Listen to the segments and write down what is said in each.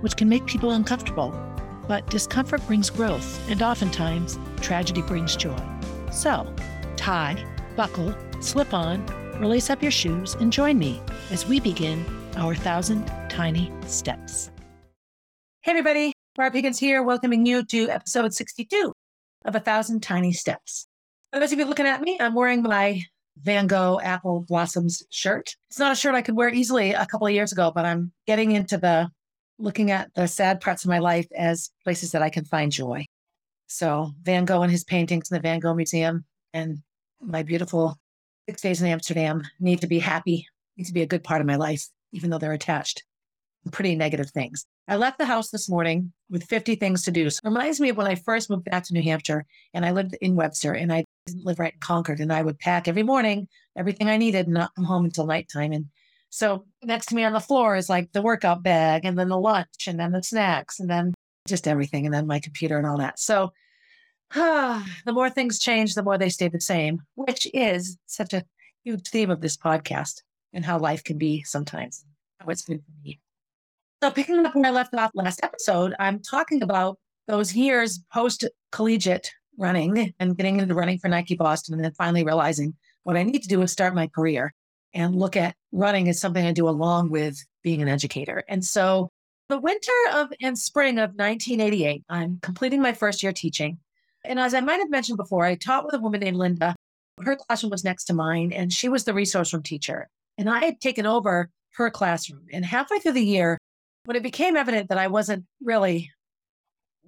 which can make people uncomfortable, but discomfort brings growth, and oftentimes, tragedy brings joy. So, tie, buckle, slip on, or lace up your shoes and join me as we begin our 1,000 Tiny Steps. Hey everybody, Barb Higgins here, welcoming you to episode 62 of 1,000 Tiny Steps. For those of you looking at me, I'm wearing my Van Gogh Apple Blossoms shirt. It's not a shirt I could wear easily a couple of years ago, but I'm getting into looking at the sad parts of my life as places that I can find joy. So Van Gogh and his paintings in the Van Gogh Museum and my beautiful 6 days in Amsterdam need to be happy, need to be a good part of my life, even though they're attached to pretty negative things. I left the house this morning with 50 things to do. So it reminds me of when I first moved back to New Hampshire and I lived in Webster and I didn't live right in Concord, and I would pack every morning, everything I needed, and not come home until nighttime. And so next to me on the floor is like the workout bag and then the lunch and then the snacks and then just everything. And then my computer and all that. So the more things change, the more they stay the same, which is such a huge theme of this podcast and how life can be sometimes, how it's been for me. So picking up where I left off last episode, I'm talking about those years post-collegiate running and getting into running for Nike Boston, and then finally realizing what I need to do is start my career and look at running as something I do along with being an educator. And so the winter and spring of 1988, I'm completing my first year teaching. And as I might have mentioned before, I taught with a woman named Linda. Her classroom was next to mine, and she was the resource room teacher. And I had taken over her classroom. And halfway through the year, when it became evident that I wasn't really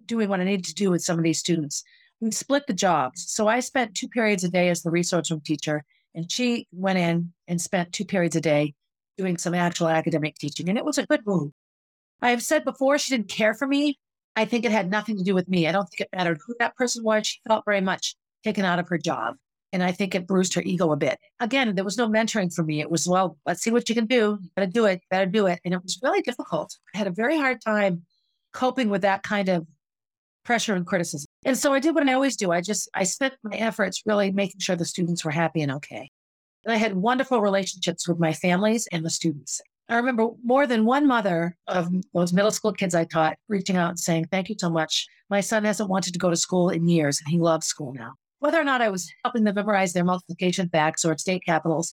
doing what I needed to do with some of these students, we split the jobs. So I spent 2 periods a day as the resource room teacher, and she went in and spent 2 periods a day doing some actual academic teaching. And it was a good move. I have said before, she didn't care for me. I think it had nothing to do with me. I don't think it mattered who that person was. She felt very much taken out of her job. And I think it bruised her ego a bit. Again, there was no mentoring for me. It was, well, let's see what you can do. You better do it. You better do it. And it was really difficult. I had a very hard time coping with that kind of pressure and criticism. And so I did what I always do. I spent my efforts really making sure the students were happy and okay. And I had wonderful relationships with my families and the students. I remember more than one mother of those middle school kids I taught reaching out and saying, thank you so much. My son hasn't wanted to go to school in years, and he loves school now. Whether or not I was helping them memorize their multiplication facts or state capitals,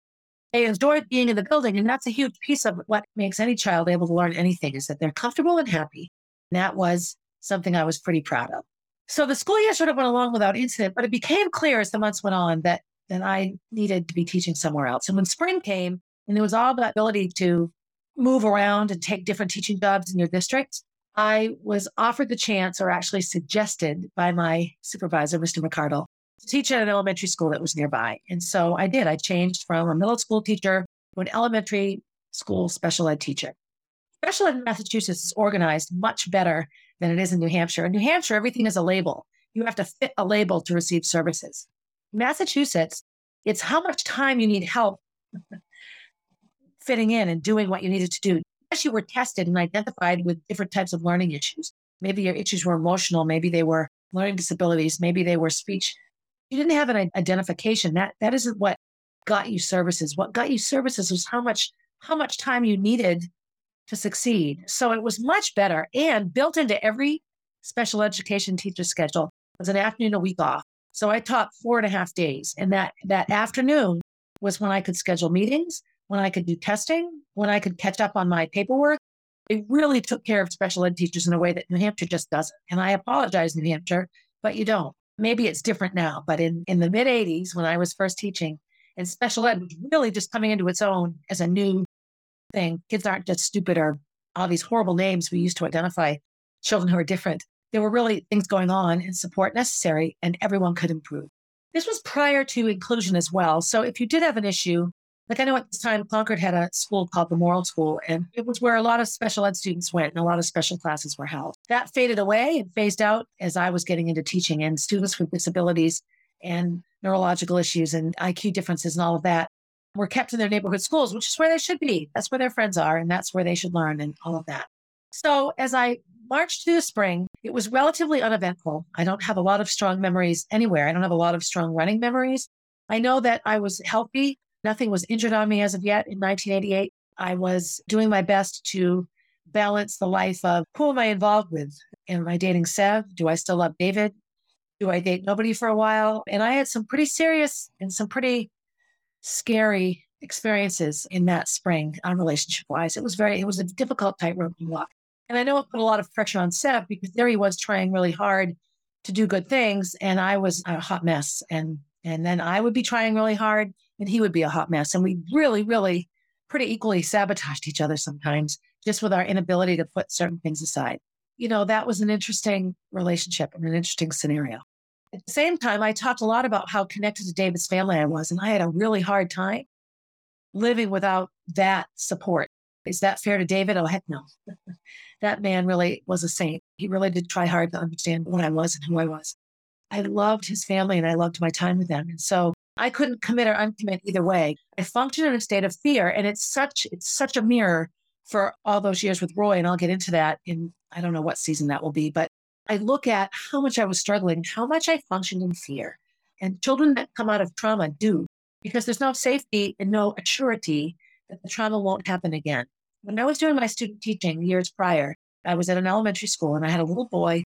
they enjoyed being in the building. And that's a huge piece of what makes any child able to learn anything, is that they're comfortable and happy. And that was something I was pretty proud of. So the school year sort of went along without incident, but it became clear as the months went on that I needed to be teaching somewhere else. And when spring came, and there was all that ability to move around and take different teaching jobs in your district, I was offered the chance, or actually suggested by my supervisor, Mr. McCardle, to teach at an elementary school that was nearby. And so I did. I changed from a middle school teacher to an elementary school special ed teacher. Special ed in Massachusetts is organized much better than it is in New Hampshire. In New Hampshire, everything is a label. You have to fit a label to receive services. In Massachusetts, it's how much time you need help fitting in and doing what you needed to do. Unless you were tested and identified with different types of learning issues. Maybe your issues were emotional. Maybe they were learning disabilities. Maybe they were speech. You didn't have an identification. That isn't what got you services. What got you services was how much time you needed to succeed. So it was much better, and built into every special education teacher's schedule was an afternoon a week off. So I taught 4.5 days. And that afternoon was when I could schedule meetings, when I could do testing, when I could catch up on my paperwork. It really took care of special ed teachers in a way that New Hampshire just doesn't. And I apologize, New Hampshire, but you don't. Maybe it's different now, but in the mid 80s, when I was first teaching, and special ed was really just coming into its own as a new thing. Kids aren't just stupid or all these horrible names we used to identify children who are different. There were really things going on and support necessary, and everyone could improve. This was prior to inclusion as well. So if you did have an issue, Like I know at this time, Concord had a school called the Moral School, and it was where a lot of special ed students went and a lot of special classes were held. That faded away and phased out as I was getting into teaching, and students with disabilities and neurological issues and IQ differences and all of that were kept in their neighborhood schools, which is where they should be. That's where their friends are, and that's where they should learn and all of that. So as I marched through the spring, it was relatively uneventful. I don't have a lot of strong memories anywhere. I don't have a lot of strong running memories. I know that I was healthy. Nothing was injured on me as of yet. In 1988, I was doing my best to balance the life of who am I involved with? Am I dating Seb? Do I still love David? Do I date nobody for a while? And I had some pretty serious and some pretty scary experiences in that spring, relationship-wise. It was a difficult tightrope to walk. And I know it put a lot of pressure on Seb because there he was trying really hard to do good things, and I was a hot mess. And then I would be trying really hard, and he would be a hot mess. And we really, really pretty equally sabotaged each other sometimes, just with our inability to put certain things aside. You know, that was an interesting relationship and an interesting scenario. At the same time, I talked a lot about how connected to David's family I was, and I had a really hard time living without that support. Is that fair to David? Oh, heck no. That man really was a saint. He really did try hard to understand what I was and who I was. I loved his family and I loved my time with them. And so I couldn't commit or uncommit either way. I functioned in a state of fear, and it's such a mirror for all those years with Roy, and I'll get into that in, I don't know what season that will be, but I look at how much I was struggling, how much I functioned in fear. And children that come out of trauma do, because there's no safety and no assurity that the trauma won't happen again. When I was doing my student teaching years prior, I was at an elementary school and I had a little boy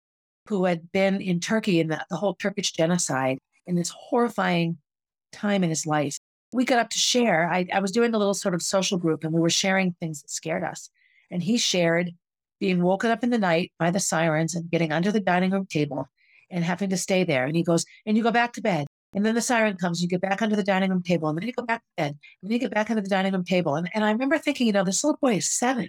who had been in Turkey in the whole Turkish genocide in this horrifying time in his life. We got up to share. I was doing a little sort of social group and we were sharing things that scared us. And he shared being woken up in the night by the sirens and getting under the dining room table and having to stay there. And he goes, and you go back to bed. And then the siren comes, you get back under the dining room table, and then you go back to bed, and then you get back under the dining room table. And I remember thinking, you know, this little boy is 7.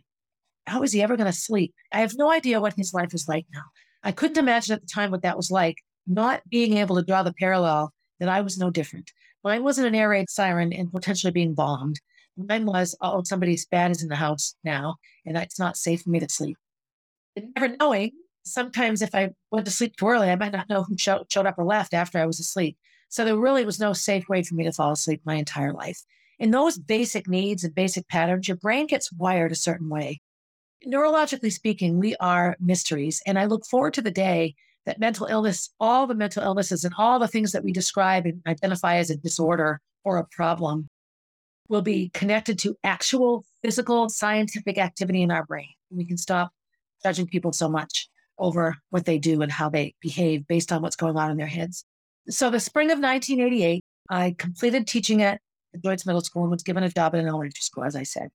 How is he ever going to sleep? I have no idea what his life is like now. I couldn't imagine at the time what that was like, not being able to draw the parallel that I was no different. Mine wasn't an air raid siren and potentially being bombed. Mine was, oh, somebody's bad is in the house now, and it's not safe for me to sleep. And never knowing, sometimes if I went to sleep too early, I might not know who showed up or left after I was asleep. So there really was no safe way for me to fall asleep my entire life. And those basic needs and basic patterns, your brain gets wired a certain way. Neurologically speaking, we are mysteries. And I look forward to the day that mental illness, all the mental illnesses and all the things that we describe and identify as a disorder or a problem will be connected to actual physical scientific activity in our brain. We can stop judging people so much over what they do and how they behave based on what's going on in their heads. So the spring of 1988, I completed teaching at Joyce Middle School and was given a job at an elementary school, as I said.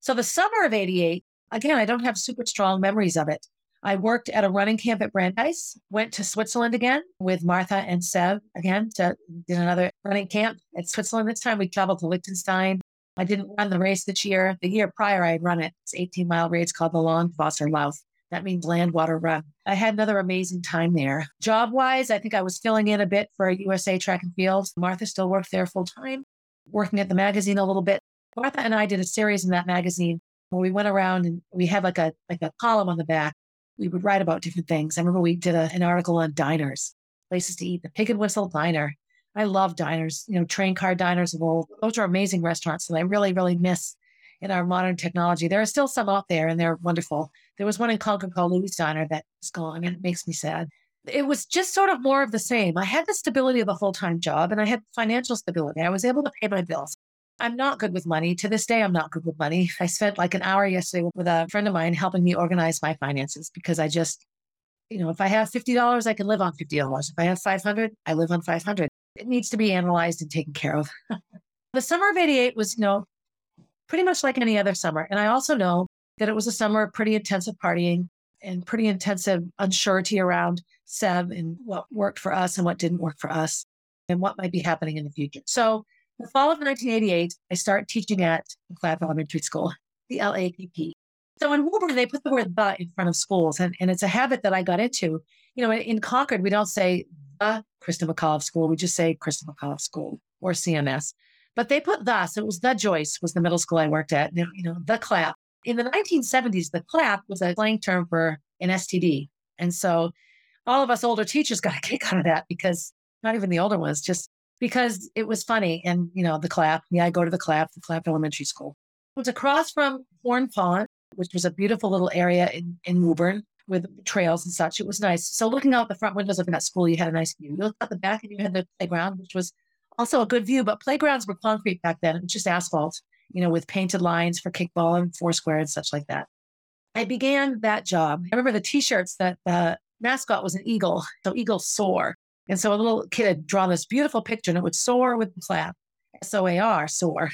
So the summer of 88, again, I don't have super strong memories of it. I worked at a running camp at Brandeis, went to Switzerland again with Martha and Seb again to did another running camp at Switzerland. This time we traveled to Liechtenstein. I didn't run the race this year. The year prior, I had run it. It's an 18-mile race called the Long Vosserlauf. That means land, water, run. I had another amazing time there. Job-wise, I think I was filling in a bit for USA Track and Field. Martha still worked there full-time, working at the magazine a little bit. Martha and I did a series in that magazine where we went around and we had like a column on the back. We would write about different things. I remember we did an article on diners, places to eat, the Pig and Whistle Diner. I love diners, you know, train car diners of old. Those are amazing restaurants that I really, really miss in our modern technology. There are still some out there and they're wonderful. There was one in Concord called Louis Diner that is gone and it makes me sad. It was just sort of more of the same. I had the stability of a full-time job and I had financial stability. I was able to pay my bills. I'm not good with money. To this day, I'm not good with money. I spent like an hour yesterday with a friend of mine helping me organize my finances because I just, you know, if I have $50, I can live on $50. If I have $500, I live on $500. It needs to be analyzed and taken care of. The summer of 88 was, you know, pretty much like any other summer. And I also know that it was a summer of pretty intensive partying and pretty intensive uncertainty around Seb and what worked for us and what didn't work for us and what might be happening in the future. So the fall of 1988, I start teaching at Clap Elementary School, the LAPP. So in Woburn, they put the word "the" in front of schools, and it's a habit that I got into. You know, in Concord, we don't say the Christa McAuliffe School. We just say Christa McAuliffe School or CMS. But they put the, so it was the Joyce was the middle school I worked at, you know, the Clap. In the 1970s, the Clap was a slang term for an STD. And so all of us older teachers got a kick out of that because not even the older ones, just because it was funny. And, you know, the Clap, yeah, I go to the Clap Elementary School. It was across from Horn Pond, which was a beautiful little area in Woburn with trails and such. It was nice. So looking out the front windows of that school, you had a nice view. You looked out the back and you had the playground, which was also a good view, but playgrounds were concrete back then. It was just asphalt, you know, with painted lines for kickball and foursquare and such like that. I began that job. I remember the T-shirts that the mascot was an eagle, so eagle soar. And so a little kid had drawn this beautiful picture and it would soar with the Clap, S-O-A-R, soar.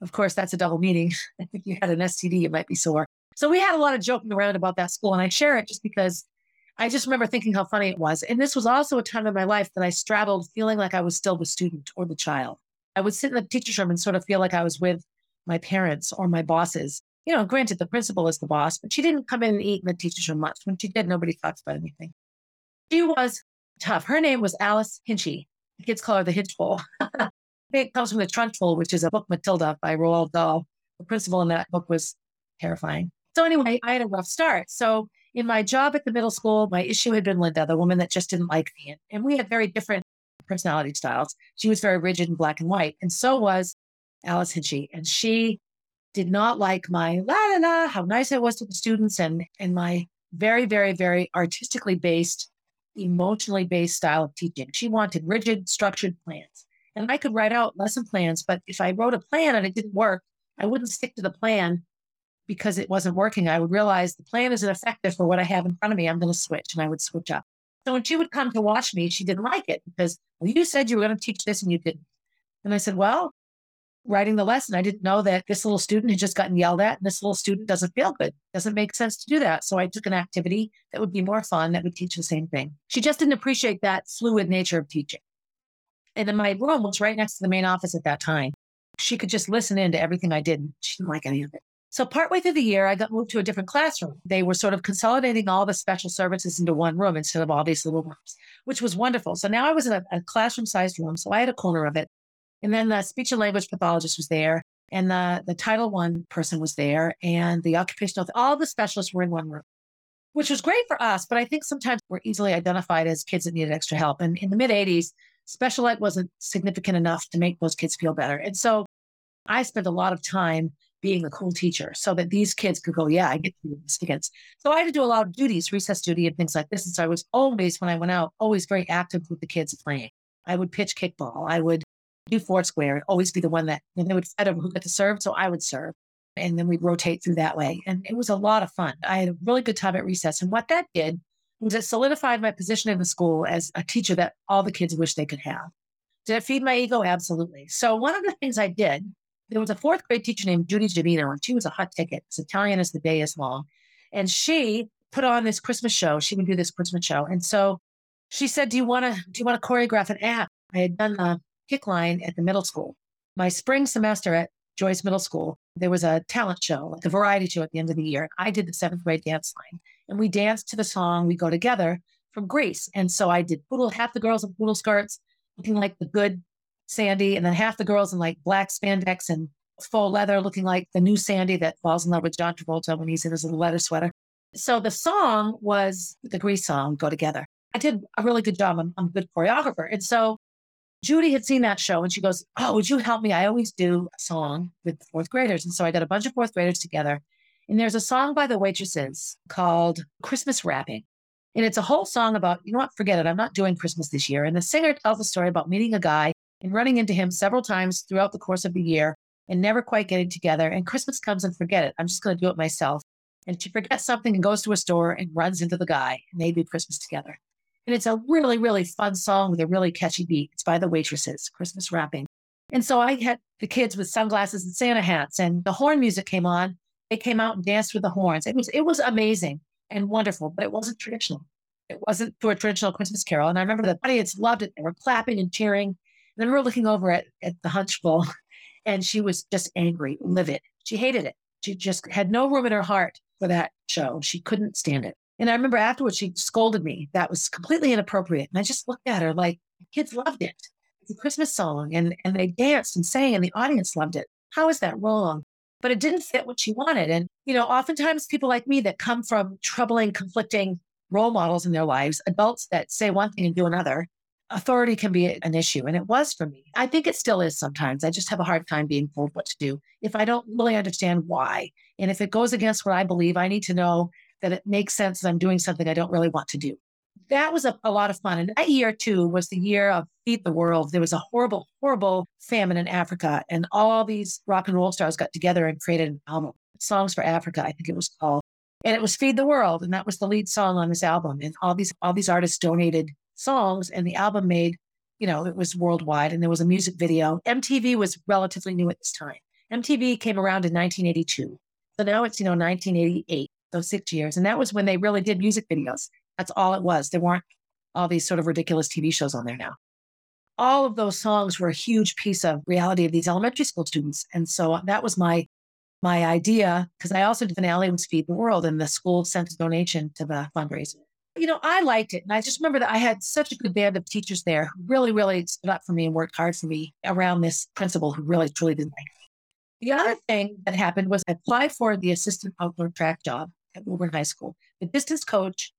Of course, that's a double meaning. I think you had an STD, it might be sore. So we had a lot of joking around about that school. And I share it just because I just remember thinking how funny it was. And this was also a time in my life that I straddled feeling like I was still the student or the child. I would sit in the teacher's room and sort of feel like I was with my parents or my bosses. You know, granted, the principal is the boss, but she didn't come in and eat in the teacher's room much. When she did, nobody talked about anything. She was tough. Her name was Alice Hinchy. The kids call her the Hinch Bowl. It comes from the Trunchbull, which is a book, Matilda, by Roald Dahl. The principal in that book was terrifying. So anyway, I had a rough start. So in my job at the middle school, my issue had been Linda, the woman that just didn't like me. And we had very different personality styles. She was very rigid and black and white. And so was Alice Hinchy. And she did not like my la-la-la, how nice I was to the students and my very, very, very artistically based, emotionally based style of teaching. She wanted rigid, structured plans. And I could write out lesson plans, but if I wrote a plan and it didn't work, I wouldn't stick to the plan because it wasn't working. I would realize the plan isn't effective for what I have in front of me. I'm going to switch, and I would switch up. So when she would come to watch me, she didn't like it because, well, you said you were going to teach this and you didn't. And I said, well, writing the lesson, I didn't know that this little student had just gotten yelled at and this little student doesn't feel good. Doesn't make sense to do that. So I took an activity that would be more fun that would teach the same thing. She just didn't appreciate that fluid nature of teaching. And then my room was right next to the main office at that time. She could just listen in to everything I did. She didn't like any of it. So partway through the year, I got moved to a different classroom. They were sort of consolidating all the special services into one room instead of all these little rooms, which was wonderful. So now I was in a classroom-sized room, so I had a corner of it. And then the speech and language pathologist was there, and the Title I person was there, and the occupational, all the specialists were in one room, which was great for us. But I think sometimes we're easily identified as kids that needed extra help. And in the mid-'80s, special ed wasn't significant enough to make those kids feel better. And so I spent a lot of time being a cool teacher so that these kids could go, yeah, I get to do this against. So I had to do a lot of duties, recess duty and things like this. And so I was always, when I went out, always very active with the kids playing. I would pitch kickball. I would do foursquare and always be the one that, and they would fight over who got to serve. So I would serve. And then we'd rotate through that way. And it was a lot of fun. I had a really good time at recess. And what that did was it solidified my position in the school as a teacher that all the kids wish they could have. Did it feed my ego? Absolutely. So one of the things I did, there was a fourth grade teacher named Judy Giomino, and she was a hot ticket. It's Italian as the day is long. And she put on this Christmas show. She would do this Christmas show. And so she said, do you want to choreograph an act? I had done the kick line at the middle school. My spring semester at Joyce Middle School, there was a talent show, like a variety show at the end of the year. I did the seventh grade dance line. And we danced to the song We Go Together from Grease. And so I did poodle, half the girls in poodle skirts, looking like the good Sandy, and then half the girls in like black spandex and faux leather, looking like the new Sandy that falls in love with John Travolta when he's in his little leather sweater. So the song was the Grease song, Go Together. I did a really good job. I'm a good choreographer. And so Judy had seen that show and she goes, oh, would you help me? I always do a song with fourth graders. And so I got a bunch of fourth graders together. And there's a song by the Waitresses called Christmas Wrapping. And it's a whole song about, you know what, forget it. I'm not doing Christmas this year. And the singer tells a story about meeting a guy and running into him several times throughout the course of the year and never quite getting together. And Christmas comes and forget it. I'm just going to do it myself. And she forgets something and goes to a store and runs into the guy. And they do Christmas together. And it's a really, really fun song with a really catchy beat. It's by the Waitresses, Christmas Wrapping. And so I had the kids with sunglasses and Santa hats and the horn music came on. They came out and danced with the horns. It was amazing and wonderful, but it wasn't traditional. It wasn't through a traditional Christmas carol. And I remember the audience loved it. They were clapping and cheering. And then we were looking over at the hunchbull, and she was just angry, livid. She hated it. She just had no room in her heart for that show. She couldn't stand it. And I remember afterwards, she scolded me. That was completely inappropriate. And I just looked at her like, the kids loved it. the Christmas song, and they danced and sang, and the audience loved it. How is that wrong? But it didn't fit what she wanted. And, you know, oftentimes people like me that come from troubling, conflicting role models in their lives, adults that say one thing and do another, authority can be an issue. And it was for me. I think it still is sometimes. I just have a hard time being told what to do if I don't really understand why. And if it goes against what I believe, I need to know that it makes sense that I'm doing something I don't really want to do. That was a lot of fun. And that year, too, was the year of Feed the World. There was a horrible, horrible famine in Africa. And all these rock and roll stars got together and created an album, Songs for Africa, I think it was called. And it was Feed the World. And that was the lead song on this album. And all these artists donated songs. And the album made, you know, it was worldwide. And there was a music video. MTV was relatively new at this time. MTV came around in 1982. So now it's, you know, 1988. So 6 years. And that was when they really did music videos. That's all it was. There weren't all these sort of ridiculous TV shows on there now. All of those songs were a huge piece of reality of these elementary school students. And so that was my idea, because I also did an alley with Feed the World, and the school sent a donation to the fundraiser. You know, I liked it. And I just remember that I had such a good band of teachers there who really, really stood up for me and worked hard for me around this principal who really, truly didn't like me. The other thing that happened was I applied for the assistant outdoor track job at Newborn High School. The distance coach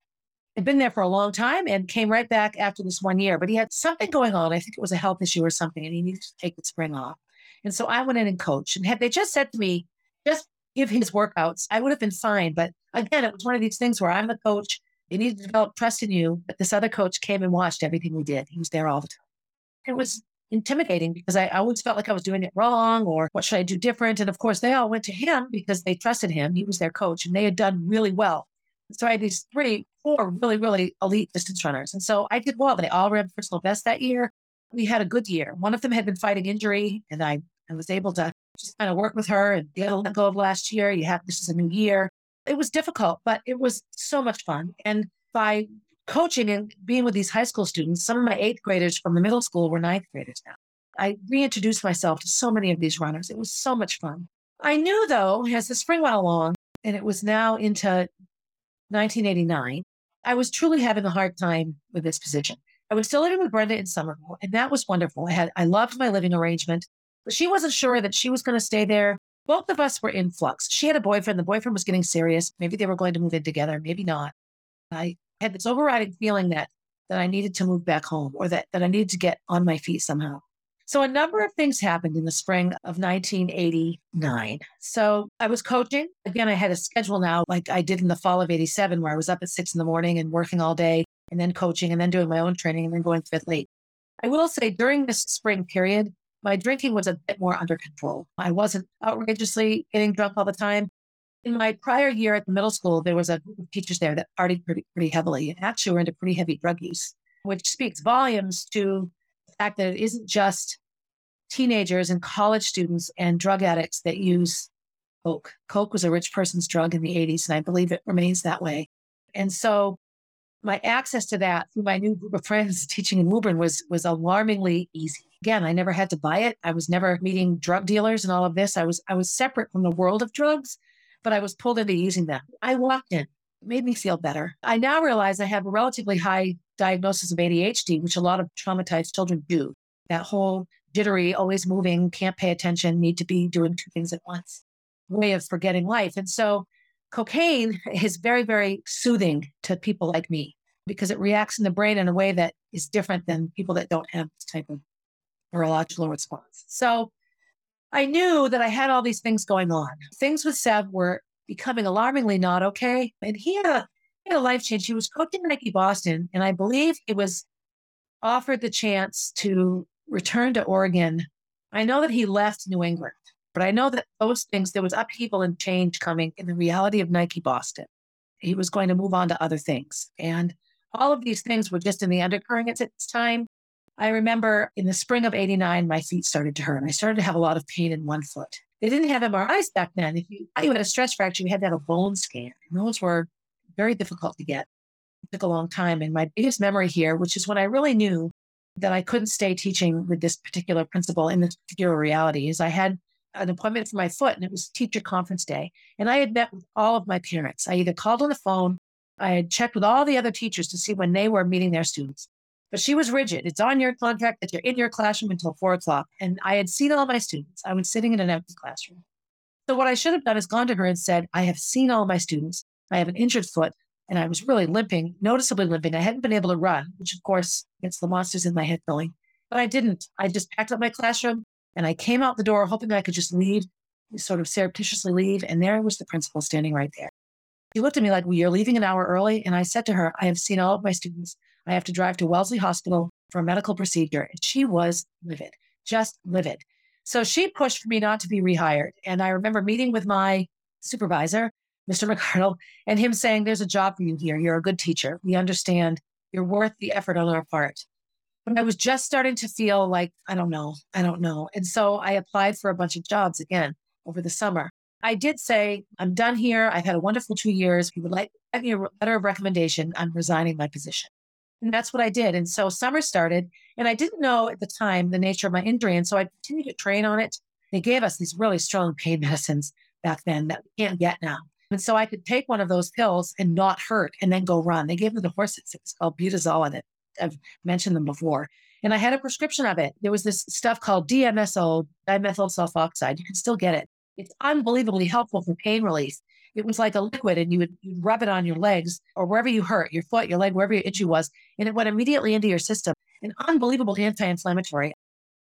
had been there for a long time and came right back after this 1 year, but he had something going on. I think it was a health issue or something, and he needed to take the spring off. And so I went in and coached. And had they just said to me, just give his workouts, I would have been fine. But again, it was one of these things where I'm the coach. They needed to develop trust in you. But this other coach came and watched everything we did. He was there all the time. It was intimidating because I always felt like I was doing it wrong, or what should I do different? And of course, they all went to him because they trusted him. He was their coach, and they had done really well. So I had these 3, 4 really, really elite distance runners. And so I did well. They all ran personal best that year. We had a good year. One of them had been fighting injury, and I was able to just kind of work with her. And the other let go of last year. This is a new year. It was difficult, but it was so much fun. And by coaching and being with these high school students, some of my 8th graders from the middle school were 9th graders now. I reintroduced myself to so many of these runners. It was so much fun. I knew, though, as the spring went along, and it was now into 1989, I was truly having a hard time with this position. I was still living with Brenda in Somerville, and that was wonderful. I loved my living arrangement, but she wasn't sure that she was going to stay there. Both of us were in flux. She had a boyfriend. The boyfriend was getting serious. Maybe they were going to move in together. Maybe not. I had this overriding feeling that I needed to move back home, or that I needed to get on my feet somehow. So a number of things happened in the spring of 1989. So I was coaching. Again, I had a schedule now, like I did in the fall of 87, where I was up at 6 a.m. and working all day, and then coaching, and then doing my own training, and then going to bed late. I will say during this spring period, my drinking was a bit more under control. I wasn't outrageously getting drunk all the time. In my prior year at the middle school, there was a group of teachers there that partied pretty heavily, and actually were into pretty heavy drug use, which speaks volumes to the fact that it isn't just teenagers and college students and drug addicts that use Coke. Coke was a rich person's drug in the 80s, and I believe it remains that way. And so my access to that through my new group of friends teaching in Woburn was alarmingly easy. Again, I never had to buy it. I was never meeting drug dealers and all of this. I was separate from the world of drugs, but I was pulled into using them. I walked in. It made me feel better. I now realize I have a relatively high diagnosis of ADHD, which a lot of traumatized children do. That whole jittery, always moving, can't pay attention, need to be doing 2 things at once way of forgetting life. And so cocaine is very, very soothing to people like me, because it reacts in the brain in a way that is different than people that don't have this type of neurological response. So I knew that I had all these things going on. Things with Seb were becoming alarmingly not okay. And he had a life change. He was coaching Nike Boston, and I believe he was offered the chance to returned to Oregon. I know that he left New England, but I know that those things, there was upheaval and change coming in the reality of Nike Boston. He was going to move on to other things. And all of these things were just in the undercurrents at this time. I remember in the spring of 89, my feet started to hurt, and I started to have a lot of pain in one foot. They didn't have MRIs back then. If you thought you had a stress fracture, you had to have a bone scan. And those were very difficult to get. It took a long time. And my biggest memory here, which is when I really knew that I couldn't stay teaching with this particular principal in this particular reality, is I had an appointment for my foot, and it was teacher conference day. And I had met with all of my parents. I either called on the phone, I had checked with all the other teachers to see when they were meeting their students. But she was rigid. It's on your contract that you're in your classroom until 4 o'clock. And I had seen all my students. I was sitting in an empty classroom. So what I should have done is gone to her and said, I have seen all my students. I have an injured foot and I was really limping, noticeably limping. I hadn't been able to run, which of course gets the monsters in my head going, but I didn't. I just packed up my classroom and I came out the door hoping I could just leave, sort of surreptitiously leave. And there was the principal standing right there. She looked at me like, well, you're leaving an hour early. And I said to her, I have seen all of my students. I have to drive to Wellesley Hospital for a medical procedure. And she was livid, just livid. So she pushed for me not to be rehired. And I remember meeting with my supervisor, Mr. McArdle, and him saying, there's a job for you here. You're a good teacher. We understand you're worth the effort on our part. But I was just starting to feel like, I don't know. And so I applied for a bunch of jobs again over the summer. I did say, I'm done here. I've had a wonderful 2 years. If you would like to give me a letter of recommendation, I'm resigning my position. And that's what I did. And so summer started, and I didn't know at the time the nature of my injury. And so I continued to train on it. They gave us these really strong pain medicines back then that we can't get now. And so I could take one of those pills and not hurt and then go run. They gave me the horses. It was called butazol in it. I've mentioned them before. And I had a prescription of it. There was this stuff called DMSO, dimethyl sulfoxide. You can still get it. It's unbelievably helpful for pain relief. It was like a liquid, and you'd rub it on your legs or wherever you hurt, your foot, your leg, wherever your itchy was, and it went immediately into your system. An unbelievable anti-inflammatory.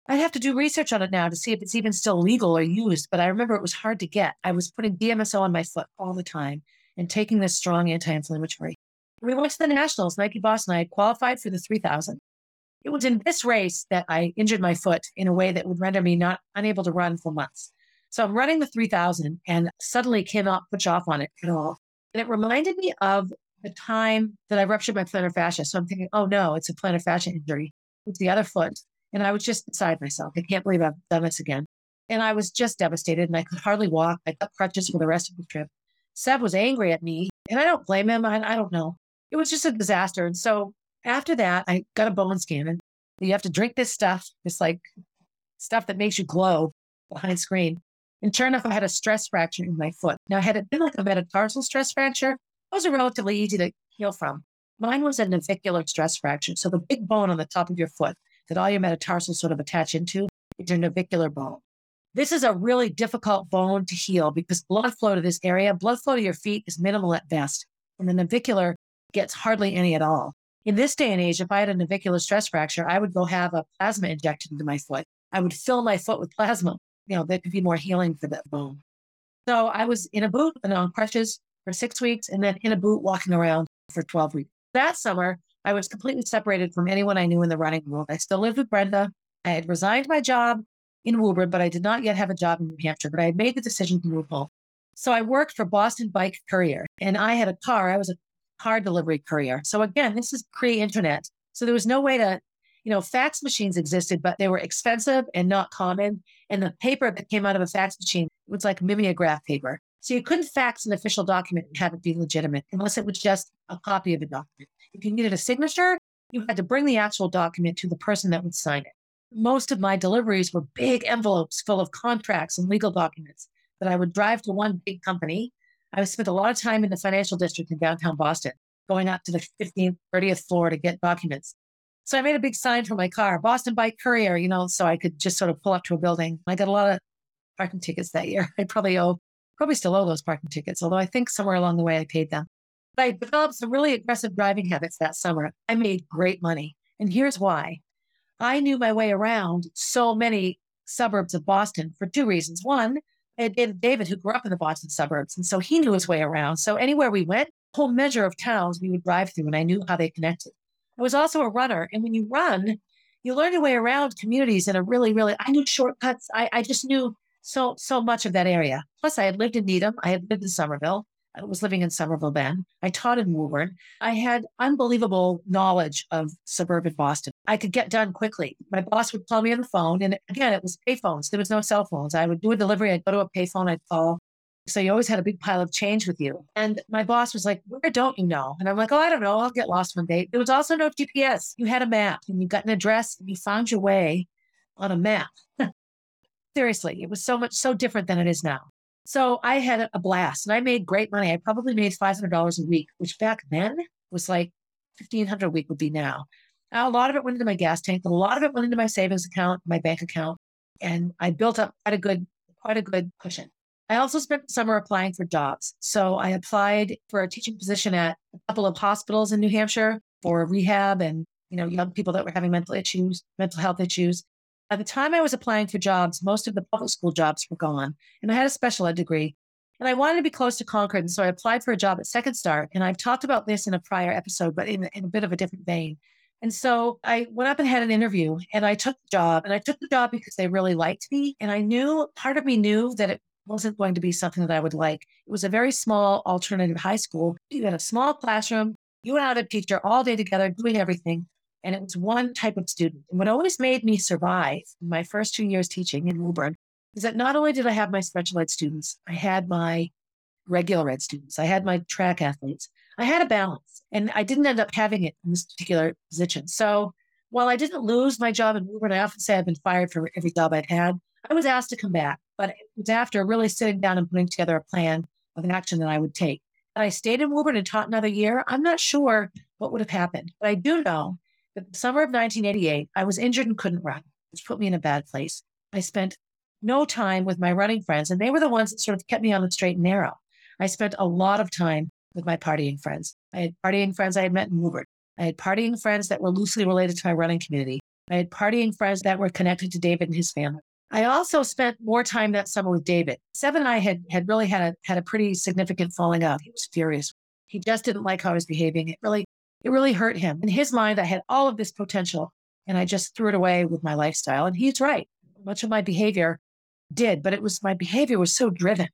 I'd have to do research on it now to see if it's even still legal or used, but I remember it was hard to get. I was putting DMSO on my foot all the time and taking this strong anti-inflammatory. We went to the Nationals, Nike Boston. I had qualified for the 3,000. It was in this race that I injured my foot in a way that would render me unable to run for months. So I'm running the 3,000 and suddenly cannot push off on it at all. And it reminded me of the time that I ruptured my plantar fascia. So I'm thinking, oh no, it's a plantar fascia injury. It's the other foot. And I was just beside myself. I can't believe I've done this again. And I was just devastated and I could hardly walk. I got crutches for the rest of the trip. Seb was angry at me and I don't blame him. I don't know. It was just a disaster. And so after that, I got a bone scan and you have to drink this stuff. It's like stuff that makes you glow behind screen. And sure enough, I had a stress fracture in my foot. Now, had it been like a metatarsal stress fracture, those are relatively easy to heal from. Mine was a navicular stress fracture. So the big bone on the top of your foot that all your metatarsals sort of attach into is your navicular bone. This is a really difficult bone to heal because blood flow to this area, blood flow to your feet is minimal at best. And the navicular gets hardly any at all. In this day and age, if I had a navicular stress fracture, I would go have a plasma injected into my foot. I would fill my foot with plasma. You know, there could be more healing for that bone. So I was in a boot and on crutches for 6 weeks and then in a boot walking around for 12 weeks. That summer, I was completely separated from anyone I knew in the running world. I still lived with Brenda. I had resigned my job in Woburn, but I did not yet have a job in New Hampshire, but I had made the decision to move home. So I worked for Boston Bike Courier and I had a car. I was a car delivery courier. So again, this is pre-internet. So there was no way to, fax machines existed, but they were expensive and not common. And the paper that came out of a fax machine was like mimeograph paper. So you couldn't fax an official document and have it be legitimate unless it was just a copy of a document. If you needed a signature, you had to bring the actual document to the person that would sign it. Most of my deliveries were big envelopes full of contracts and legal documents that I would drive to one big company. I spent a lot of time in the financial district in downtown Boston, going up to the 15th, 30th floor to get documents. So I made a big sign for my car, Boston Bike Courier, so I could just sort of pull up to a building. I got a lot of parking tickets that year. I probably still owe those parking tickets, although I think somewhere along the way I paid them. But I developed some really aggressive driving habits that summer. I made great money. And here's why. I knew my way around so many suburbs of Boston for two reasons. One, I had David, who grew up in the Boston suburbs, and so he knew his way around. So anywhere we went, a whole measure of towns we would drive through, and I knew how they connected. I was also a runner. And when you run, you learn your way around communities in a really, really, I knew shortcuts. I just knew so much of that area. Plus I had lived in Needham. I had lived in Somerville. I was living in Somerville then. I taught in Woburn. I had unbelievable knowledge of suburban Boston. I could get done quickly. My boss would call me on the phone. And again, it was pay phones. There was no cell phones. I would do a delivery. I'd go to a pay phone. I'd call. So you always had a big pile of change with you. And my boss was like, where don't you know? And I'm like, oh, I don't know. I'll get lost one day. There was also no GPS. You had a map and you got an address and you found your way on a map. Seriously, it was so different than it is now. So I had a blast and I made great money. I probably made $500 a week, which back then was like $1,500 a week would be now. A lot of it went into my gas tank. A lot of it went into my savings account, my bank account. And I built up quite a good cushion. I also spent the summer applying for jobs. So I applied for a teaching position at a couple of hospitals in New Hampshire for rehab and, young people that were having mental health issues. By the time I was applying for jobs, most of the public school jobs were gone. And I had a special ed degree. And I wanted to be close to Concord. And so I applied for a job at Second Star. And I've talked about this in a prior episode, but in a bit of a different vein. And so I went up and had an interview and I took the job. And I took the job because they really liked me. And I knew, part of me knew that it wasn't going to be something that I would like. It was a very small alternative high school. You had a small classroom, you and a teacher all day together doing everything. And it was one type of student. And what always made me survive in my first 2 years teaching in Woburn is that not only did I have my special ed students, I had my regular ed students, I had my track athletes, I had a balance, and I didn't end up having it in this particular position. So while I didn't lose my job in Woburn, I often say I've been fired for every job I've had, I was asked to come back, but it was after really sitting down and putting together a plan of an action that I would take. And I stayed in Woburn and taught another year. I'm not sure what would have happened, but I do know that the summer of 1988, I was injured and couldn't run, which put me in a bad place. I spent no time with my running friends, and they were the ones that sort of kept me on the straight and narrow. I spent a lot of time with my partying friends. I had partying friends I had met in Woburn. I had partying friends that were loosely related to my running community. I had partying friends that were connected to David and his family. I also spent more time that summer with David. Seb and I had really had a pretty significant falling out. He was furious. He just didn't like how I was behaving. It really hurt him. In his mind, I had all of this potential, and I just threw it away with my lifestyle. And he's right. Much of my behavior did, but my behavior was so driven.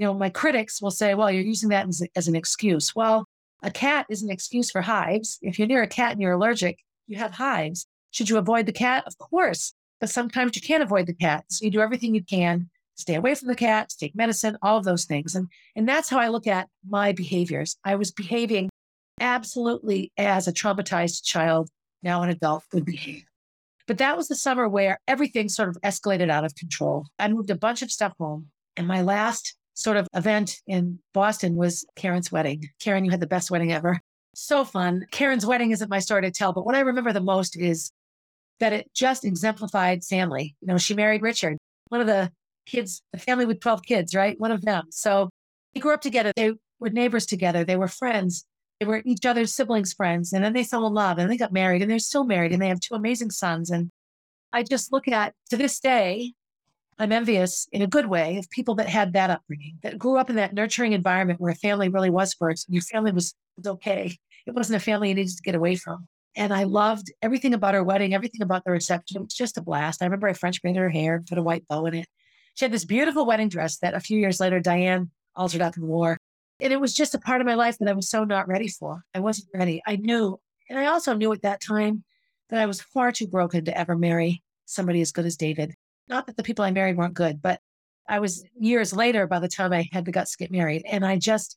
My critics will say, well, you're using that as an excuse. Well, a cat is an excuse for hives. If you're near a cat and you're allergic, you have hives. Should you avoid the cat? Of course. But sometimes you can't avoid the cat. So you do everything you can. Stay away from the cat, take medicine, all of those things. And that's how I look at my behaviors. I was behaving absolutely as a traumatized child, now an adult, would behave. But that was the summer where everything sort of escalated out of control. I moved a bunch of stuff home. And my last sort of event in Boston was Karen's wedding. Karen, you had the best wedding ever. So fun. Karen's wedding isn't my story to tell, but what I remember the most is that it just exemplified family. She married Richard, one of the kids, the family with 12 kids, right? One of them. So they grew up together. They were neighbors together. They were friends. They were each other's siblings' friends, and then they fell in love, and they got married, and they're still married, and they have two amazing sons. And I just look at, to this day, I'm envious in a good way of people that had that upbringing, that grew up in that nurturing environment where a family really was first, and your family was okay. It wasn't a family you needed to get away from. And I loved everything about her wedding, everything about the reception. It was just a blast. I remember I French braided her hair and put a white bow in it. She had this beautiful wedding dress that a few years later, Diane altered up and wore. And it was just a part of my life that I was so not ready for. I wasn't ready. I knew. And I also knew at that time that I was far too broken to ever marry somebody as good as David. Not that the people I married weren't good, but I was years later by the time I had the guts to get married. And I just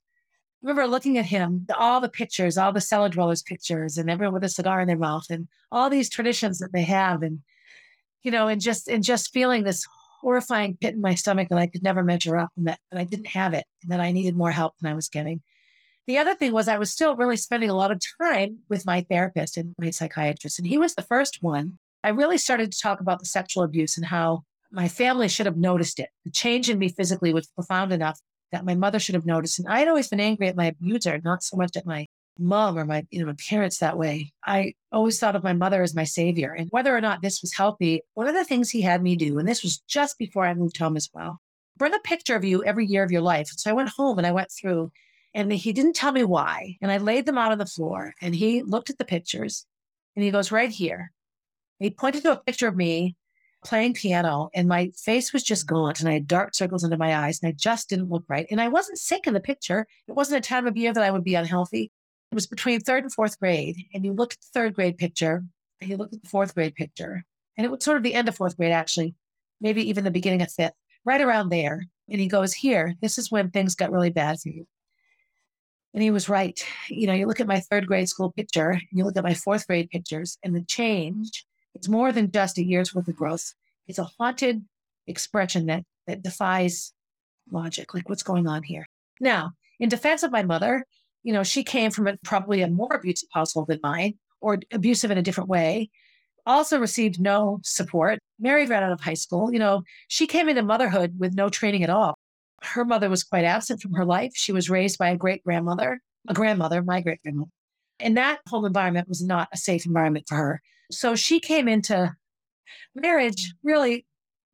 remember looking at him, all the pictures, all the cellar dwellers pictures, and everyone with a cigar in their mouth and all these traditions that they have. And, and just feeling this horrifying pit in my stomach and I could never measure up and that I didn't have it and that I needed more help than I was giving. The other thing was I was still really spending a lot of time with my therapist and my psychiatrist. And he was the first one. I really started to talk about the sexual abuse and how my family should have noticed it. The change in me physically was profound enough that my mother should have noticed. And I had always been angry at my abuser, not so much at my mom or my my parents that way. I always thought of my mother as my savior. And whether or not this was healthy, one of the things he had me do, and this was just before I moved home as well, bring a picture of you every year of your life. So I went home and I went through and he didn't tell me why. And I laid them out on the floor and he looked at the pictures and he goes, right here. And he pointed to a picture of me playing piano and my face was just gaunt and I had dark circles under my eyes and I just didn't look right. And I wasn't sick in the picture. It wasn't a time of year that I would be unhealthy. It was between third and fourth grade. And you looked at the third grade picture and you looked at the fourth grade picture. And it was sort of the end of fourth grade, actually, maybe even the beginning of fifth, right around there. And he goes, here, this is when things got really bad for you. And he was right. You look at my third grade school picture and you look at my fourth grade pictures and the change is more than just a year's worth of growth. It's a haunted expression that defies logic. Like, what's going on here? Now, in defense of my mother, she came from probably a more abusive household than mine, or abusive in a different way. Also received no support. Married right out of high school. You know, she came into motherhood with no training at all. Her mother was quite absent from her life. She was raised by my great-grandmother. And that whole environment was not a safe environment for her. So she came into marriage really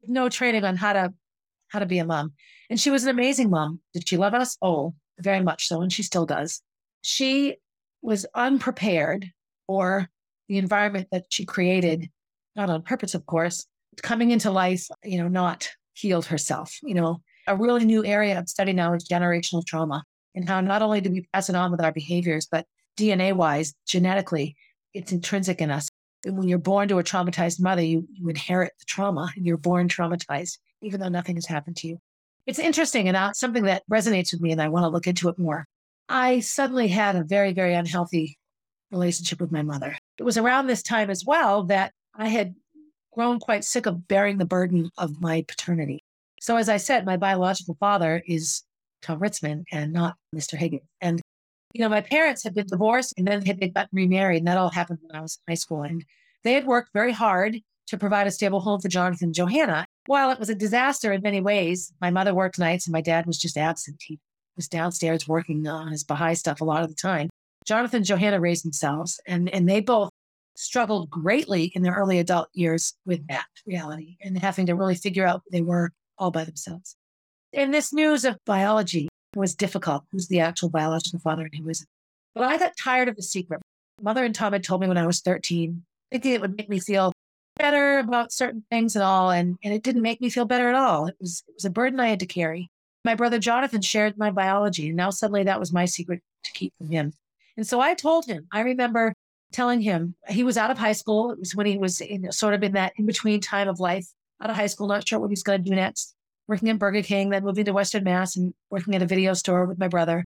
no training on how to be a mom. And she was an amazing mom. Did she love us? Oh, very much so. And she still does. She was unprepared for the environment that she created, not on purpose, of course, coming into life, you know, not healed herself. You know, a really new area of study now is generational trauma and how not only do we pass it on with our behaviors, but DNA-wise, genetically, it's intrinsic in us. And when you're born to a traumatized mother, you inherit the trauma and you're born traumatized, even though nothing has happened to you. It's interesting and something that resonates with me and I want to look into it more. I suddenly had a very, very unhealthy relationship with my mother. It was around this time as well that I had grown quite sick of bearing the burden of my paternity. So as I said, my biological father is Tom Ritzman and not Mr. Higgins. And you know, my parents had been divorced and then they got remarried, and that all happened when I was in high school. And they had worked very hard to provide a stable home for Jonathan and Johanna. While it was a disaster in many ways, my mother worked nights and my dad was just absent. He was downstairs working on his Baha'i stuff a lot of the time. Jonathan and Johanna raised themselves, and they both struggled greatly in their early adult years with that reality and having to really figure out who they were all by themselves. And this news of biology was difficult. Who's the actual biological father and who isn't? But I got tired of the secret. Mother and Tom had told me when I was 13, thinking it would make me feel better about certain things and all. And it didn't make me feel better at all. It was a burden I had to carry. My brother Jonathan shared my biology. And now suddenly that was my secret to keep from him. And so I told him, I remember telling him, he was out of high school. It was when he was in that in-between time of life, out of high school, not sure what he was going to do next. Working in Burger King, then moving to Western Mass and working at a video store with my brother.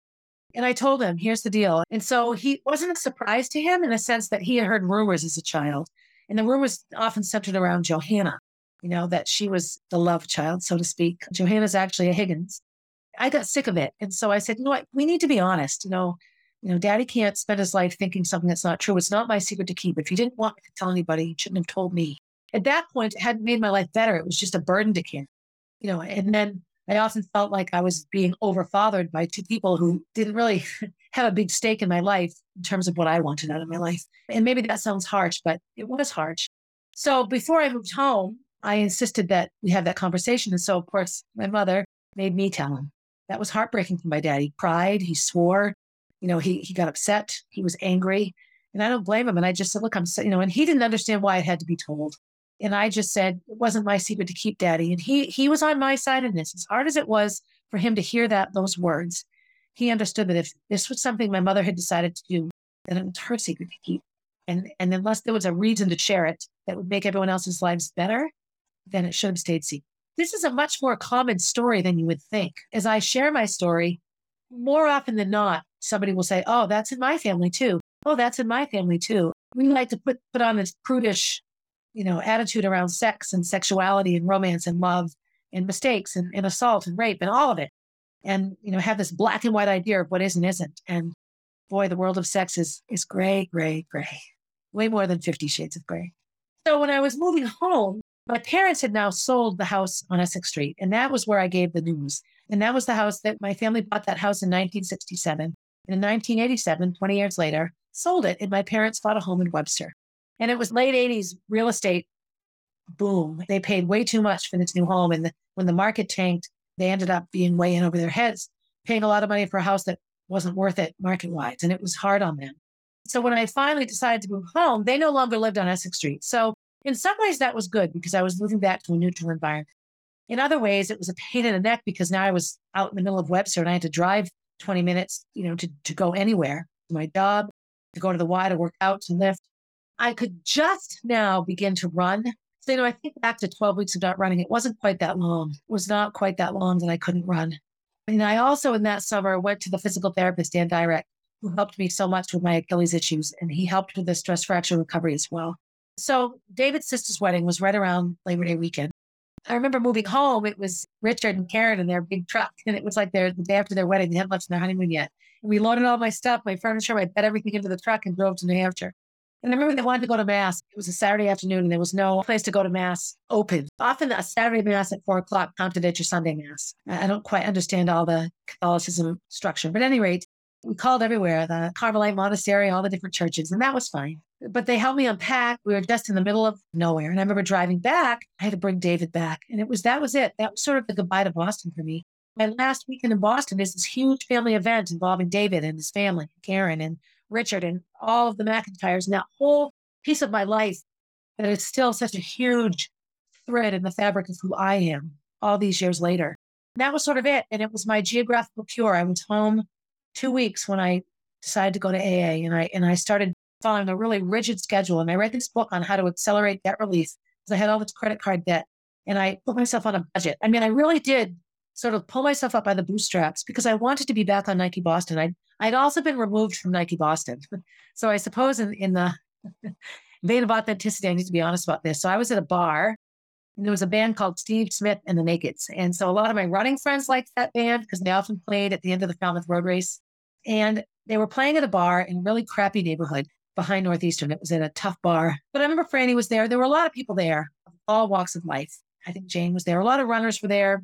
And I told him, here's the deal. And so he wasn't a surprise to him in the sense that he had heard rumors as a child. And the rumors often centered around Johanna, you know, that she was the love child, so to speak. Johanna's actually a Higgins. I got sick of it. And so I said, you know what, we need to be honest. You know, Daddy can't spend his life thinking something that's not true. It's not my secret to keep. If you didn't want me to tell anybody, you shouldn't have told me. At that point, it hadn't made my life better. It was just a burden to carry. You know, and then I often felt like I was being overfathered by two people who didn't really have a big stake in my life in terms of what I wanted out of my life. And maybe that sounds harsh, but it was harsh. So before I moved home, I insisted that we have that conversation. And so, of course, my mother made me tell him. That was heartbreaking for my dad. He cried. He swore. You know, he got upset. He was angry. And I don't blame him. And I just said, look, I'm so, you know, and he didn't understand why it had to be told. And I just said, it wasn't my secret to keep, Daddy. And he was on my side in this. As hard as it was for him to hear those words, he understood that if this was something my mother had decided to do, then it was her secret to keep. And unless there was a reason to share it that would make everyone else's lives better, then it should have stayed secret. This is a much more common story than you would think. As I share my story, more often than not, somebody will say, oh, that's in my family too. Oh, that's in my family too. We like to put on this prudish, you know, attitude around sex and sexuality and romance and love and mistakes and assault and rape and all of it. And, you know, have this black and white idea of what is and isn't. And boy, the world of sex is gray, gray, gray, way more than 50 shades of gray. So when I was moving home, my parents had now sold the house on Essex Street. And that was where I gave the news. And that was the house that my family bought that house in 1967. And in 1987, 20 years later, sold it. And my parents bought a home in Webster. And it was late 80s real estate boom. They paid way too much for this new home. And when the market tanked, they ended up being way in over their heads, paying a lot of money for a house that wasn't worth it market-wise. And it was hard on them. So when I finally decided to move home, they no longer lived on Essex Street. So in some ways, that was good because I was moving back to a neutral environment. In other ways, it was a pain in the neck because now I was out in the middle of Webster and I had to drive 20 minutes, you know, to go anywhere, to my job, to go to the Y, to work out, to lift. I could just now begin to run. So, you know, I think back to 12 weeks of not running. It wasn't quite that long. It was not quite that long that I couldn't run. And I also, in that summer, went to the physical therapist, Dan Dirac, who helped me so much with my Achilles issues. And he helped with the stress fracture recovery as well. So David's sister's wedding was right around Labor Day weekend. I remember moving home. It was Richard and Karen in their big truck. And it was like the day after their wedding. They hadn't left on their honeymoon yet. And we loaded all my stuff, my furniture, my bed, everything into the truck and drove to New Hampshire. And I remember they wanted to go to mass. It was a Saturday afternoon and there was no place to go to mass open. Often a Saturday mass at 4 o'clock counted at your Sunday mass. I don't quite understand all the Catholicism structure, but at any rate, we called everywhere, the Carmelite monastery, all the different churches, and that was fine. But they helped me unpack. We were just in the middle of nowhere. And I remember driving back, I had to bring David back. And that was it. That was sort of the goodbye to Boston for me. My last weekend in Boston is this huge family event involving David and his family, Karen and Richard and all of the McIntyres, and that whole piece of my life that is still such a huge thread in the fabric of who I am all these years later. And that was sort of it. And it was my geographical cure. I was home 2 weeks when I decided to go to AA, and I started following a really rigid schedule. And I read this book on how to accelerate debt relief because I had all this credit card debt, and I put myself on a budget. I mean, I really did sort of pull myself up by the bootstraps because I wanted to be back on Nike Boston. I'd also been removed from Nike Boston. So I suppose in the vein of authenticity, I need to be honest about this. So I was at a bar and there was a band called Steve Smith and the Nakeds. And so a lot of my running friends liked that band because they often played at the end of the Falmouth Road Race. And they were playing at a bar in a really crappy neighborhood behind Northeastern. It was in a tough bar. But I remember Franny was there. There were a lot of people there, all walks of life. I think Jane was there. A lot of runners were there.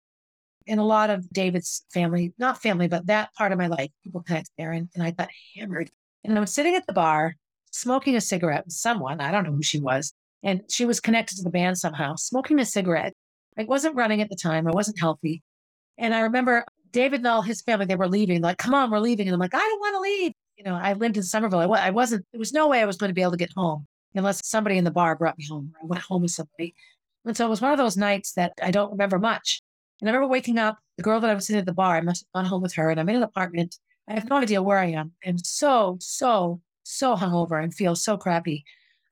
And a lot of David's family, not family, but that part of my life, people connect there. And I got hammered. And I was sitting at the bar, smoking a cigarette with someone. I don't know who she was. And she was connected to the band somehow, smoking a cigarette. I wasn't running at the time. I wasn't healthy. And I remember David and all his family, they were leaving. Like, come on, we're leaving. And I'm like, I don't want to leave. You know, I lived in Somerville. There was no way I was going to be able to get home unless somebody in the bar brought me home. I went home with somebody. And so it was one of those nights that I don't remember much. And I remember waking up, the girl that I was sitting at the bar, I must have gone home with her, and I'm in an apartment. I have no idea where I am. I'm so hungover and feel so crappy.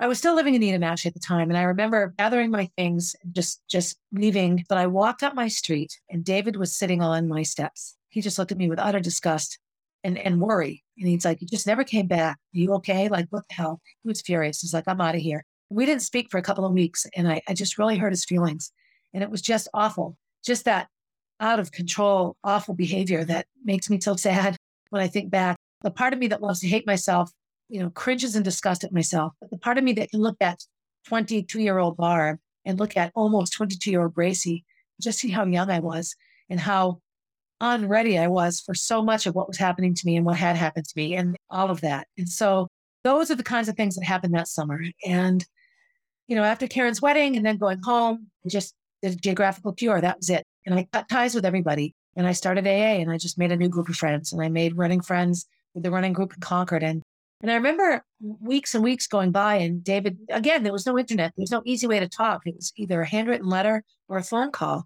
I was still living in Enumclaw at the time. And I remember gathering my things, just leaving. But I walked up my street and David was sitting on my steps. He just looked at me with utter disgust and worry. And he's like, you just never came back. Are you okay? Like, what the hell? He was furious. He's like, I'm out of here. We didn't speak for a couple of weeks. And I just really hurt his feelings. And it was just awful. Just that out of control, awful behavior that makes me so sad when I think back. The part of me that loves to hate myself, you know, cringes in disgust at myself. But the part of me that can look at 22-year-old Barb and look at almost 22-year-old Gracie, just see how young I was and how unready I was for so much of what was happening to me and what had happened to me and all of that. And so those are the kinds of things that happened that summer. And, you know, after Karen's wedding and then going home, just the geographical cure, that was it. And I cut ties with everybody. And I started AA and I just made a new group of friends. And I made running friends with the running group in Concord. And I remember weeks and weeks going by and David, again, there was no internet. There was no easy way to talk. It was either a handwritten letter or a phone call.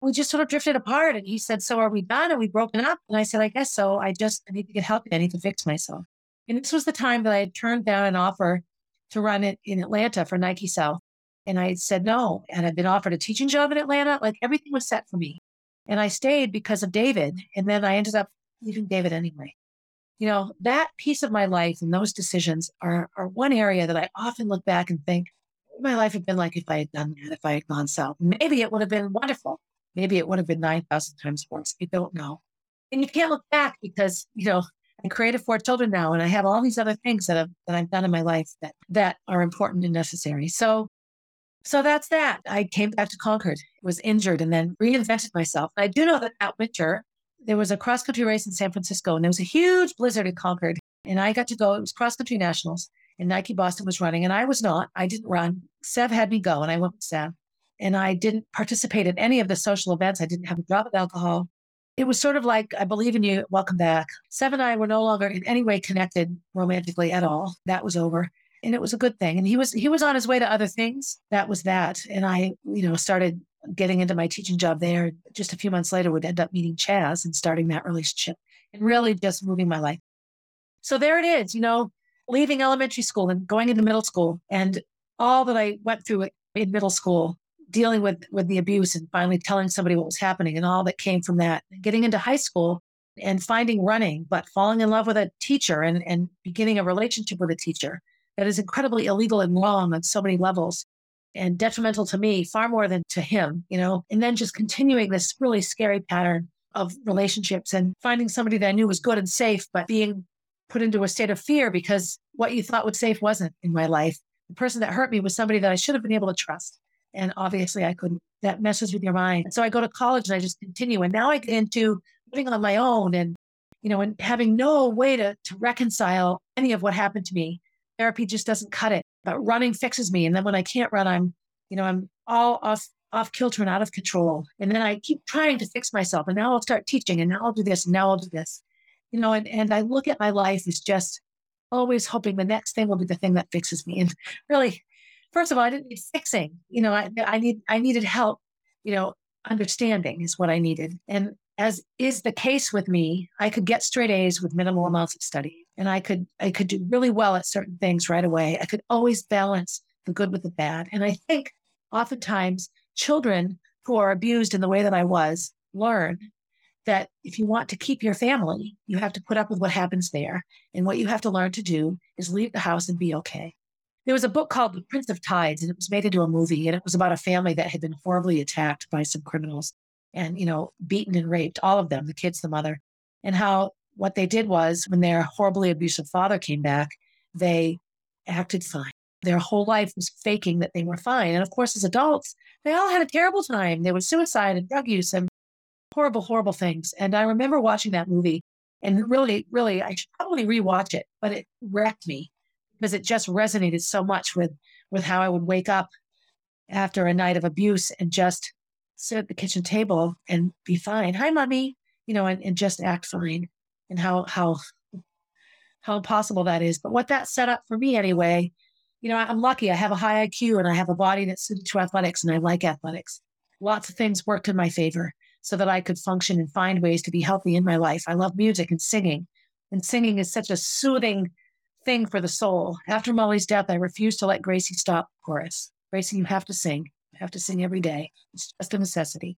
We just sort of drifted apart. And he said, so are we done? Are we broken up? And I said, I guess so. I need to get help. I need to fix myself. And this was the time that I had turned down an offer to run it in Atlanta for Nike South. And I said no. And I'd been offered a teaching job in Atlanta. Like everything was set for me. And I stayed because of David. And then I ended up leaving David anyway. You know, that piece of my life and those decisions are one area that I often look back and think, what would my life have been like if I had done that, if I had gone south? Maybe it would have been wonderful. Maybe it would have been 9,000 times worse. I don't know. And you can't look back because, you know, I created 4 children now and I have all these other things that I've done in my life that are important and necessary. So that's that. I came back to Concord, was injured, and then reinvented myself. And I do know that that winter, there was a cross-country race in San Francisco, and there was a huge blizzard in Concord. And I got to go. It was cross-country nationals, and Nike Boston was running, and I was not. I didn't run. Seb had me go, and I went with Seb. And I didn't participate in any of the social events. I didn't have a drop of alcohol. It was sort of like, I believe in you, welcome back. Seb and I were no longer in any way connected romantically at all. That was over. And it was a good thing. And he was on his way to other things. That was that. And I, you know, started getting into my teaching job there. Just a few months later, would end up meeting Chaz and starting that relationship and really just moving my life. So there it is, you know, leaving elementary school and going into middle school and all that I went through in middle school, dealing with the abuse and finally telling somebody what was happening and all that came from that, getting into high school and finding running, but falling in love with a teacher and beginning a relationship with a teacher. That is incredibly illegal and wrong on so many levels and detrimental to me far more than to him, you know, and then just continuing this really scary pattern of relationships and finding somebody that I knew was good and safe, but being put into a state of fear because what you thought was safe wasn't in my life. The person that hurt me was somebody that I should have been able to trust. And obviously I couldn't. That messes with your mind. And so I go to college and I just continue. And now I get into living on my own and, you know, and having no way to reconcile any of what happened to me. Therapy just doesn't cut it, but running fixes me. And then when I can't run, I'm all off kilter and out of control. And then I keep trying to fix myself. And now I'll start teaching and now I'll do this and now I'll do this. You know, and I look at my life as just always hoping the next thing will be the thing that fixes me. And really, first of all, I didn't need fixing. You know, I needed help. You know, understanding is what I needed. And as is the case with me, I could get straight A's with minimal amounts of study. And I could do really well at certain things right away. I could always balance the good with the bad. And I think oftentimes children who are abused in the way that I was learn that if you want to keep your family, you have to put up with what happens there. And what you have to learn to do is leave the house and be okay. There was a book called The Prince of Tides, and it was made into a movie. And it was about a family that had been horribly attacked by some criminals and, you know, beaten and raped, all of them, the kids, the mother, and how what they did was when their horribly abusive father came back, they acted fine. Their whole life was faking that they were fine. And of course, as adults, they all had a terrible time. There was suicide and drug use and horrible, horrible things. And I remember watching that movie and really, really, I should probably rewatch it, but it wrecked me because it just resonated so much with how I would wake up after a night of abuse and just sit at the kitchen table and be fine. Hi, mommy, you know, and just act fine, and how impossible that is. But what that set up for me anyway, you know, I'm lucky. I have a high IQ and I have a body that's suited to athletics and I like athletics. Lots of things worked in my favor so that I could function and find ways to be healthy in my life. I love music and singing. And singing is such a soothing thing for the soul. After Molly's death, I refused to let Gracie stop chorus. Gracie, you have to sing. You have to sing every day. It's just a necessity.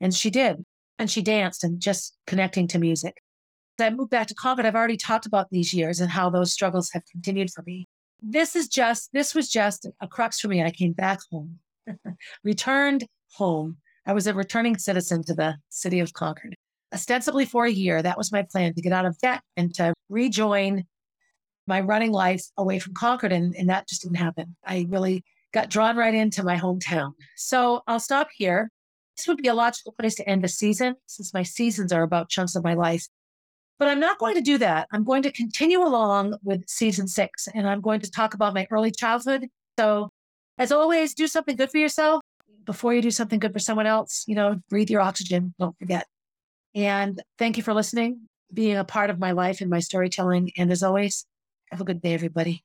And she did. And she danced and just connecting to music. As I moved back to Concord, I've already talked about these years and how those struggles have continued for me. This was just a crux for me. I came back home, returned home. I was a returning citizen to the city of Concord, ostensibly for a year. That was my plan, to get out of debt and to rejoin my running life away from Concord. And that just didn't happen. I really got drawn right into my hometown. So I'll stop here. This would be a logical place to end the season, since my seasons are about chunks of my life. But I'm not going to do that. I'm going to continue along with season 6, and I'm going to talk about my early childhood. So as always, do something good for yourself before you do something good for someone else. You know, breathe your oxygen. Don't forget. And thank you for listening, being a part of my life and my storytelling. And as always, have a good day, everybody.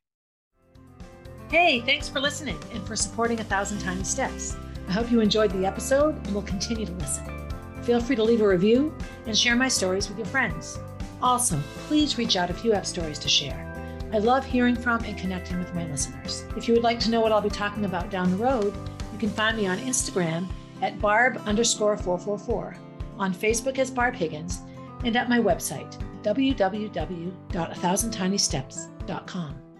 Hey, thanks for listening and for supporting 1,000 Tiny Steps. I hope you enjoyed the episode and will continue to listen. Feel free to leave a review and share my stories with your friends. Also, please reach out if you have stories to share. I love hearing from and connecting with my listeners. If you would like to know what I'll be talking about down the road, you can find me on Instagram at barb_444, on Facebook as Barb Higgins, and at my website, www.1000tinysteps.com.